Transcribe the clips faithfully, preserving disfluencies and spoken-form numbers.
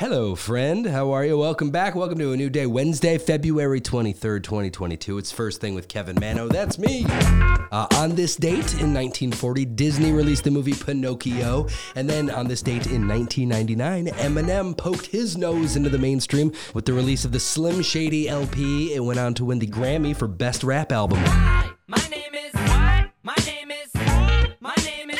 Hello, friend. How are you? Welcome back. Welcome to a new day. Wednesday, February twenty-third, twenty twenty-two. It's First Thing with Kevin Mano. That's me. Uh, on this date in nineteen forty, Disney released the movie Pinocchio. And then on this date in nineteen ninety-nine, Eminem poked his nose into the mainstream with the release of the Slim Shady L P. It went on to win the Grammy for Best Rap Album. Hi, my name is... What? My name is... My name is...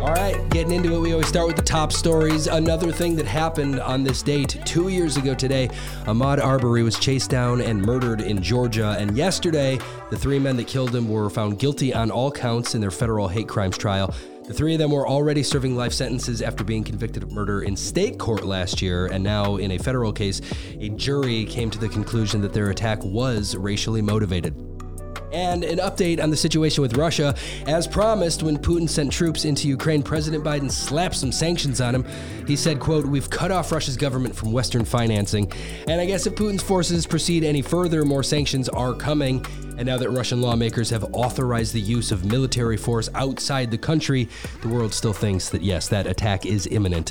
All right, getting into it, we always start with the top stories. Another thing that happened on this date, two years ago today, Ahmaud Arbery was chased down and murdered in Georgia. And yesterday, the three men that killed him were found guilty on all counts in their federal hate crimes trial. The three of them were already serving life sentences after being convicted of murder in state court last year, and now in a federal case, a jury came to the conclusion that their attack was racially motivated. And an update on the situation with Russia. As promised, when Putin sent troops into Ukraine, President Biden slapped some sanctions on him. He said, quote, "We've cut off Russia's government from Western financing." And I guess if Putin's forces proceed any further, more sanctions are coming. And now that Russian lawmakers have authorized the use of military force outside the country, the world still thinks that, yes, that attack is imminent.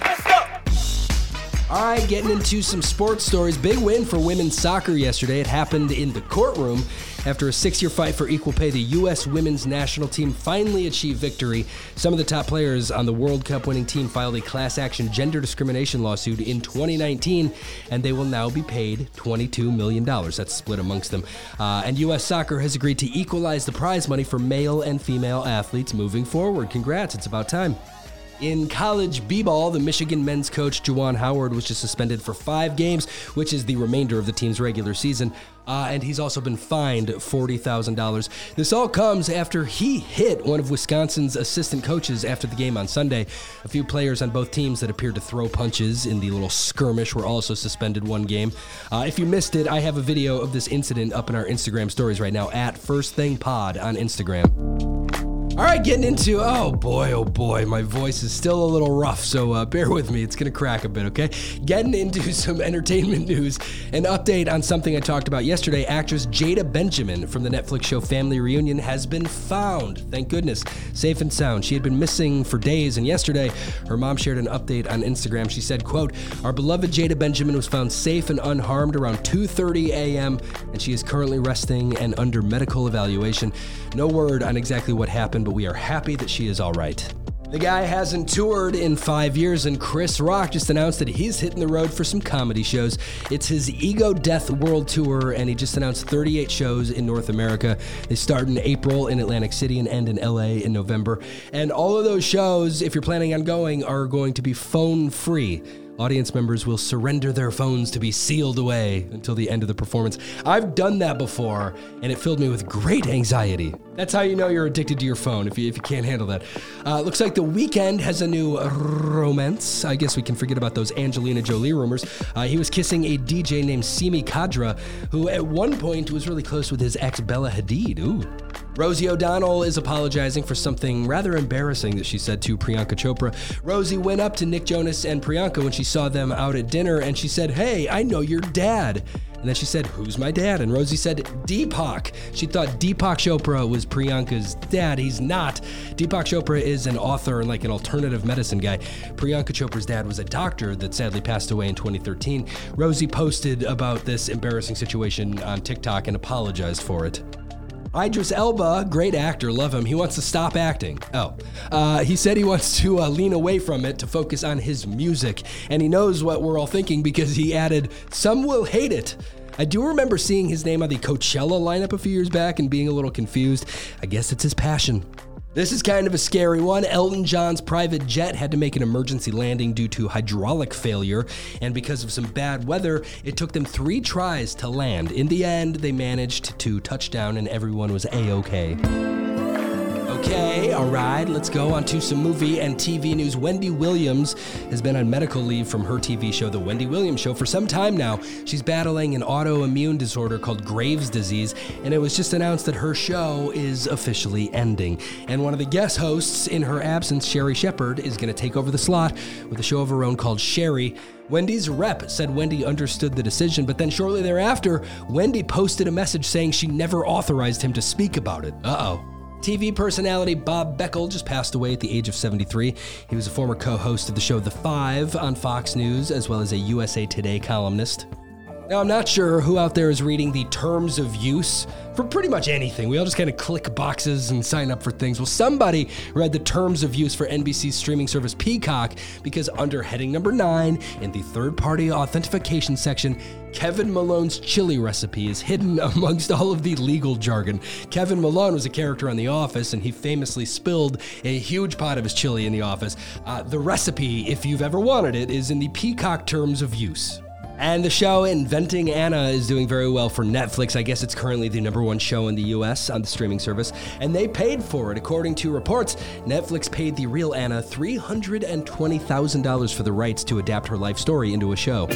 All right, getting into some sports stories. Big win for women's soccer yesterday. It happened in the courtroom. After a six-year fight for equal pay, the U S women's national team finally achieved victory. Some of the top players on the World Cup winning team filed a class action gender discrimination lawsuit in twenty nineteen, and they will now be paid twenty-two million dollars. That's split amongst them. Uh, and U S Soccer has agreed to equalize the prize money for male and female athletes moving forward. Congrats, it's about time. In college b-ball, the Michigan men's coach Juwan Howard was just suspended for five games, which is the remainder of the team's regular season, uh, and he's also been fined forty thousand dollars. This all comes after he hit one of Wisconsin's assistant coaches after the game on Sunday. A few players on both teams that appeared to throw punches in the little skirmish were also suspended one game. Uh, if you missed it, I have a video of this incident up in our Instagram stories right now, at First Thing Pod on Instagram. All right, getting into, oh boy, oh boy, my voice is still a little rough, so uh, bear with me. It's going to crack a bit, okay? Getting into some entertainment news, an update on something I talked about yesterday. Actress Jada Benjamin from the Netflix show Family Reunion has been found, thank goodness, safe and sound. She had been missing for days, and yesterday, her mom shared an update on Instagram. She said, quote, "Our beloved Jada Benjamin was found safe and unharmed around two thirty a.m., and she is currently resting and under medical evaluation. No word on exactly what happened, but we are happy that she is all right." The guy hasn't toured in five years, and Chris Rock just announced that he's hitting the road for some comedy shows. It's his Ego Death World Tour, and he just announced thirty-eight shows in North America. They start in April in Atlantic City and end in L A in November. And all of those shows, if you're planning on going, are going to be phone-free. Audience members will surrender their phones to be sealed away until the end of the performance. I've done that before, and it filled me with great anxiety. That's how you know you're addicted to your phone, if you, if you can't handle that. Uh, looks like The Weeknd has a new romance. I guess we can forget about those Angelina Jolie rumors. Uh, he was kissing a D J named Simi Kadra, who at one point was really close with his ex Bella Hadid. Ooh. Rosie O'Donnell is apologizing for something rather embarrassing that she said to Priyanka Chopra. Rosie went up to Nick Jonas and Priyanka when she saw them out at dinner, and she said, "Hey, I know your dad." And then she said, "Who's my dad?" And Rosie said, "Deepak." She thought Deepak Chopra was Priyanka's dad. He's not. Deepak Chopra is an author and like an alternative medicine guy. Priyanka Chopra's dad was a doctor that sadly passed away in twenty thirteen. Rosie posted about this embarrassing situation on TikTok and apologized for it. Idris Elba, great actor, love him. He wants to stop acting. Oh, uh, he said he wants to uh, lean away from it to focus on his music. And he knows what we're all thinking because he added, "Some will hate it." I do remember seeing his name on the Coachella lineup a few years back and being a little confused. I guess it's his passion. This is kind of a scary one. Elton John's private jet had to make an emergency landing due to hydraulic failure, and because of some bad weather, it took them three tries to land. In the end, they managed to touch down, and everyone was A-okay. Okay, all right, let's go on to some movie and T V news. Wendy Williams has been on medical leave from her T V show, The Wendy Williams Show, for some time now. She's battling an autoimmune disorder called Graves' disease, and it was just announced that her show is officially ending. And one of the guest hosts in her absence, Sherry Shepherd, is going to take over the slot with a show of her own called Sherry. Wendy's rep said Wendy understood the decision, but then shortly thereafter, Wendy posted a message saying she never authorized him to speak about it. Uh-oh. T V personality Bob Beckel just passed away at the age of seventy-three. He was a former co-host of the show The Five on Fox News, as well as a U S A Today columnist. Now, I'm not sure who out there is reading the terms of use for pretty much anything. We all just kind of click boxes and sign up for things. Well, somebody read the terms of use for N B C's streaming service Peacock, because under heading number nine in the third-party authentication section, Kevin Malone's chili recipe is hidden amongst all of the legal jargon. Kevin Malone was a character on The Office, and he famously spilled a huge pot of his chili in the office. Uh, the recipe, if you've ever wanted it, is in the Peacock terms of use. And the show Inventing Anna is doing very well for Netflix. I guess it's currently the number one show in the U S on the streaming service, and they paid for it. According to reports, Netflix paid the real Anna three hundred twenty thousand dollars for the rights to adapt her life story into a show.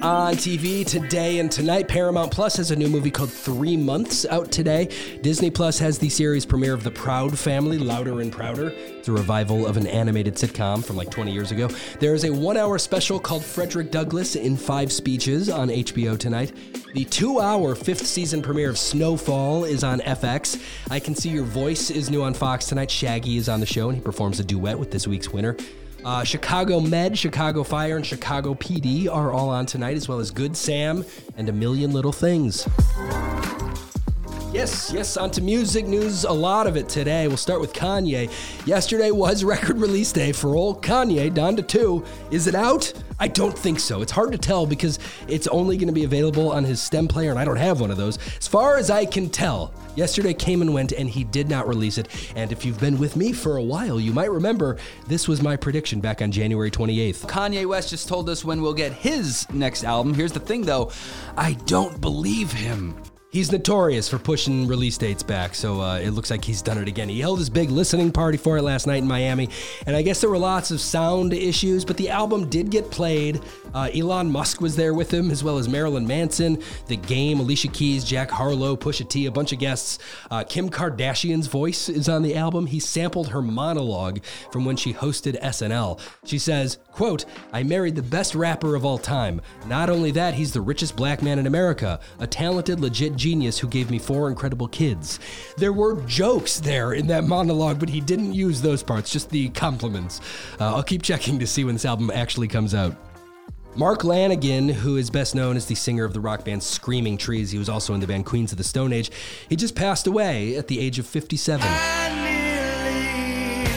On T V today and tonight, Paramount Plus has a new movie called Three Months out today. Disney Plus has the series premiere of The Proud Family, Louder and Prouder. It's a revival of an animated sitcom from like twenty years ago. There is a one-hour special called Frederick Douglass in Five Speeches on H B O tonight. The two-hour fifth season premiere of Snowfall is on F X. I Can See Your Voice is new on Fox tonight. Shaggy is on the show, and he performs a duet with this week's winner. Uh, Chicago Med, Chicago Fire, and Chicago P D are all on tonight, as well as Good Sam and A Million Little Things. Yes, yes, on to music news, a lot of it today. We'll start with Kanye. Yesterday was record release day for old Kanye, Donda two. Is it out? I don't think so. It's hard to tell because it's only going to be available on his stem player, and I don't have one of those. As far as I can tell, yesterday came and went, and he did not release it. And if you've been with me for a while, you might remember this was my prediction back on January twenty-eighth. Kanye West just told us when we'll get his next album. Here's the thing, though. I don't believe him. He's notorious for pushing release dates back, so uh, it looks like he's done it again. He held his big listening party for it last night in Miami, and I guess there were lots of sound issues, but the album did get played. Uh, Elon Musk was there with him, as well as Marilyn Manson, The Game, Alicia Keys, Jack Harlow, Pusha T, a bunch of guests. Uh, Kim Kardashian's voice is on the album. He sampled her monologue from when she hosted S N L. She says, quote, "I married the best rapper of all time. Not only that, he's the richest black man in America, a talented, legit genius who gave me four incredible kids." There were jokes there in that monologue, but he didn't use those parts, just the compliments. Uh, I'll keep checking to see when this album actually comes out. Mark Lanegan, who is best known as the singer of the rock band Screaming Trees, he was also in the band Queens of the Stone Age, he just passed away at the age of fifty-seven. I nearly,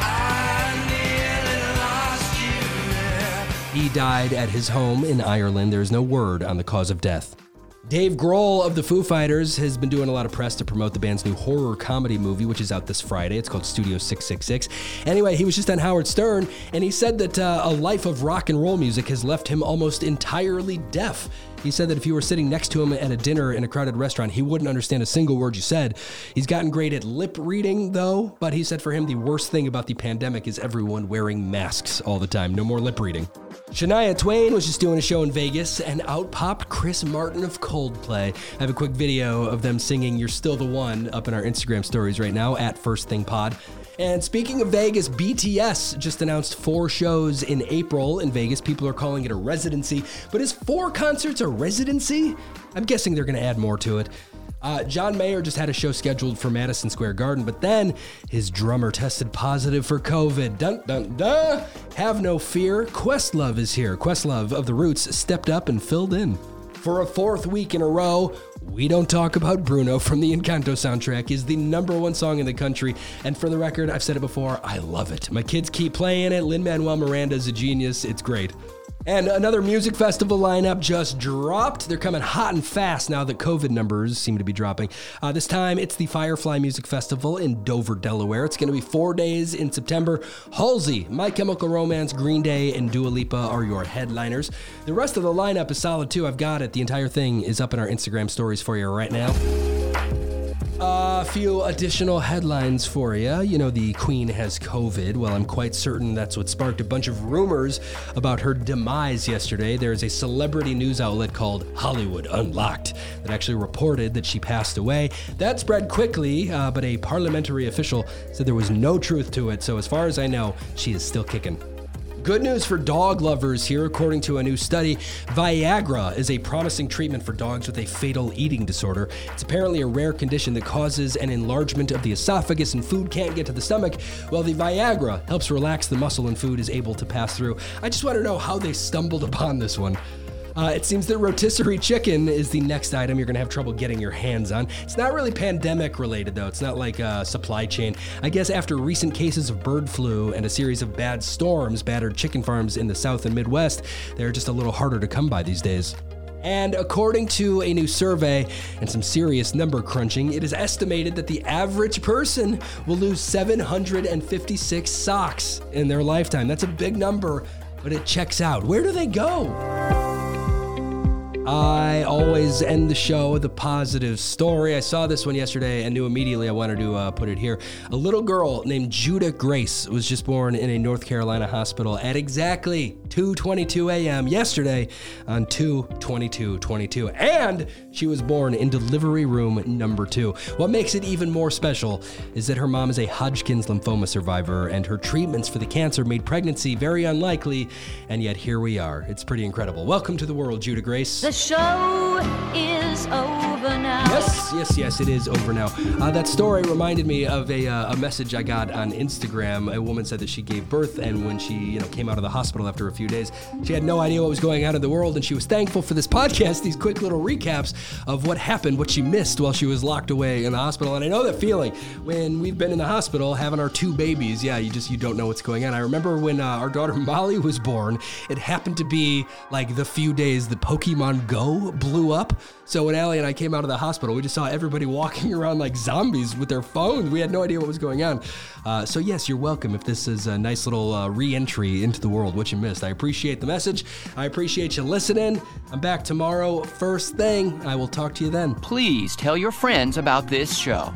I nearly he died at his home in Ireland. There is no word on the cause of death. Dave Grohl of the Foo Fighters has been doing a lot of press to promote the band's new horror comedy movie, which is out this Friday. It's called Studio six six six. Anyway, he was just on Howard Stern, and he said that uh, a life of rock and roll music has left him almost entirely deaf. He said that if you were sitting next to him at a dinner in a crowded restaurant, he wouldn't understand a single word you said. He's gotten great at lip reading, though, but he said for him the worst thing about the pandemic is everyone wearing masks all the time. No more lip reading. Shania Twain was just doing a show in Vegas, and out popped Chris Martin of Coldplay. I have a quick video of them singing You're Still the One up in our Instagram stories right now, at First Thing Pod. And speaking of Vegas, B T S just announced four shows in April in Vegas. People are calling it a residency, but is four concerts a residency? I'm guessing they're going to add more to it. Uh, John Mayer just had a show scheduled for Madison Square Garden, but then his drummer tested positive for COVID. Dun, dun, dun. Have no fear. Questlove is here. Questlove of The Roots stepped up and filled in. For a fourth week in a row, We Don't Talk About Bruno from the Encanto soundtrack is the number one song in the country. And for the record, I've said it before, I love it. My kids keep playing it. Lin-Manuel Miranda is a genius. It's great. And another music festival lineup just dropped. They're coming hot and fast now that COVID numbers seem to be dropping. Uh, this time, it's the Firefly Music Festival in Dover, Delaware. It's going to be four days in September. Halsey, My Chemical Romance, Green Day, and Dua Lipa are your headliners. The rest of the lineup is solid, too. I've got it. The entire thing is up in our Instagram stories for you right now. A few additional headlines for you. You know, the Queen has COVID. Well, I'm quite certain that's what sparked a bunch of rumors about her demise yesterday. There is a celebrity news outlet called Hollywood Unlocked that actually reported that she passed away. That spread quickly, uh, but a parliamentary official said there was no truth to it. So as far as I know, she is still kicking. Good news for dog lovers here. According to a new study, Viagra is a promising treatment for dogs with a fatal eating disorder. It's apparently a rare condition that causes an enlargement of the esophagus and food can't get to the stomach. Well, the Viagra helps relax the muscle and food is able to pass through. I just want to know how they stumbled upon this one. Uh, it seems that rotisserie chicken is the next item you're going to have trouble getting your hands on. It's not really pandemic related, though. It's not like uh, supply chain. I guess after recent cases of bird flu and a series of bad storms battered chicken farms in the South and Midwest, they're just a little harder to come by these days. And according to a new survey and some serious number crunching, it is estimated that the average person will lose seven hundred fifty-six socks in their lifetime. That's a big number, but it checks out. Where do they go? I always end the show with a positive story. I saw this one yesterday and knew immediately I wanted to uh, put it here. A little girl named Judah Grace was just born in a North Carolina hospital at exactly two twenty-two a.m. yesterday on two twenty-two twenty-two. And she was born in delivery room number two. What makes it even more special is that her mom is a Hodgkin's lymphoma survivor and her treatments for the cancer made pregnancy very unlikely. And yet here we are. It's pretty incredible. Welcome to the world, Judah Grace. The show is over now. Yes, yes, yes, it is over now. Uh, that story reminded me of a, uh, a message I got on Instagram. A woman said that she gave birth, and when she, you know, came out of the hospital after a few days, she had no idea what was going on in the world, and she was thankful for this podcast, these quick little recaps of what happened, what she missed while she was locked away in the hospital. And I know that feeling when we've been in the hospital having our two babies. Yeah, you just, you don't know what's going on. I remember when uh, our daughter Molly was born, it happened to be like the few days the Pokemon Go blew up. So when Allie and I came out of the hospital, we just saw everybody walking around like zombies with their phones. We had no idea what was going on. Uh, so yes, you're welcome if this is a nice little uh, re-entry into the world, what you missed. I appreciate the message. I appreciate you listening. I'm back tomorrow, first thing. I will talk to you then. Please tell your friends about this show.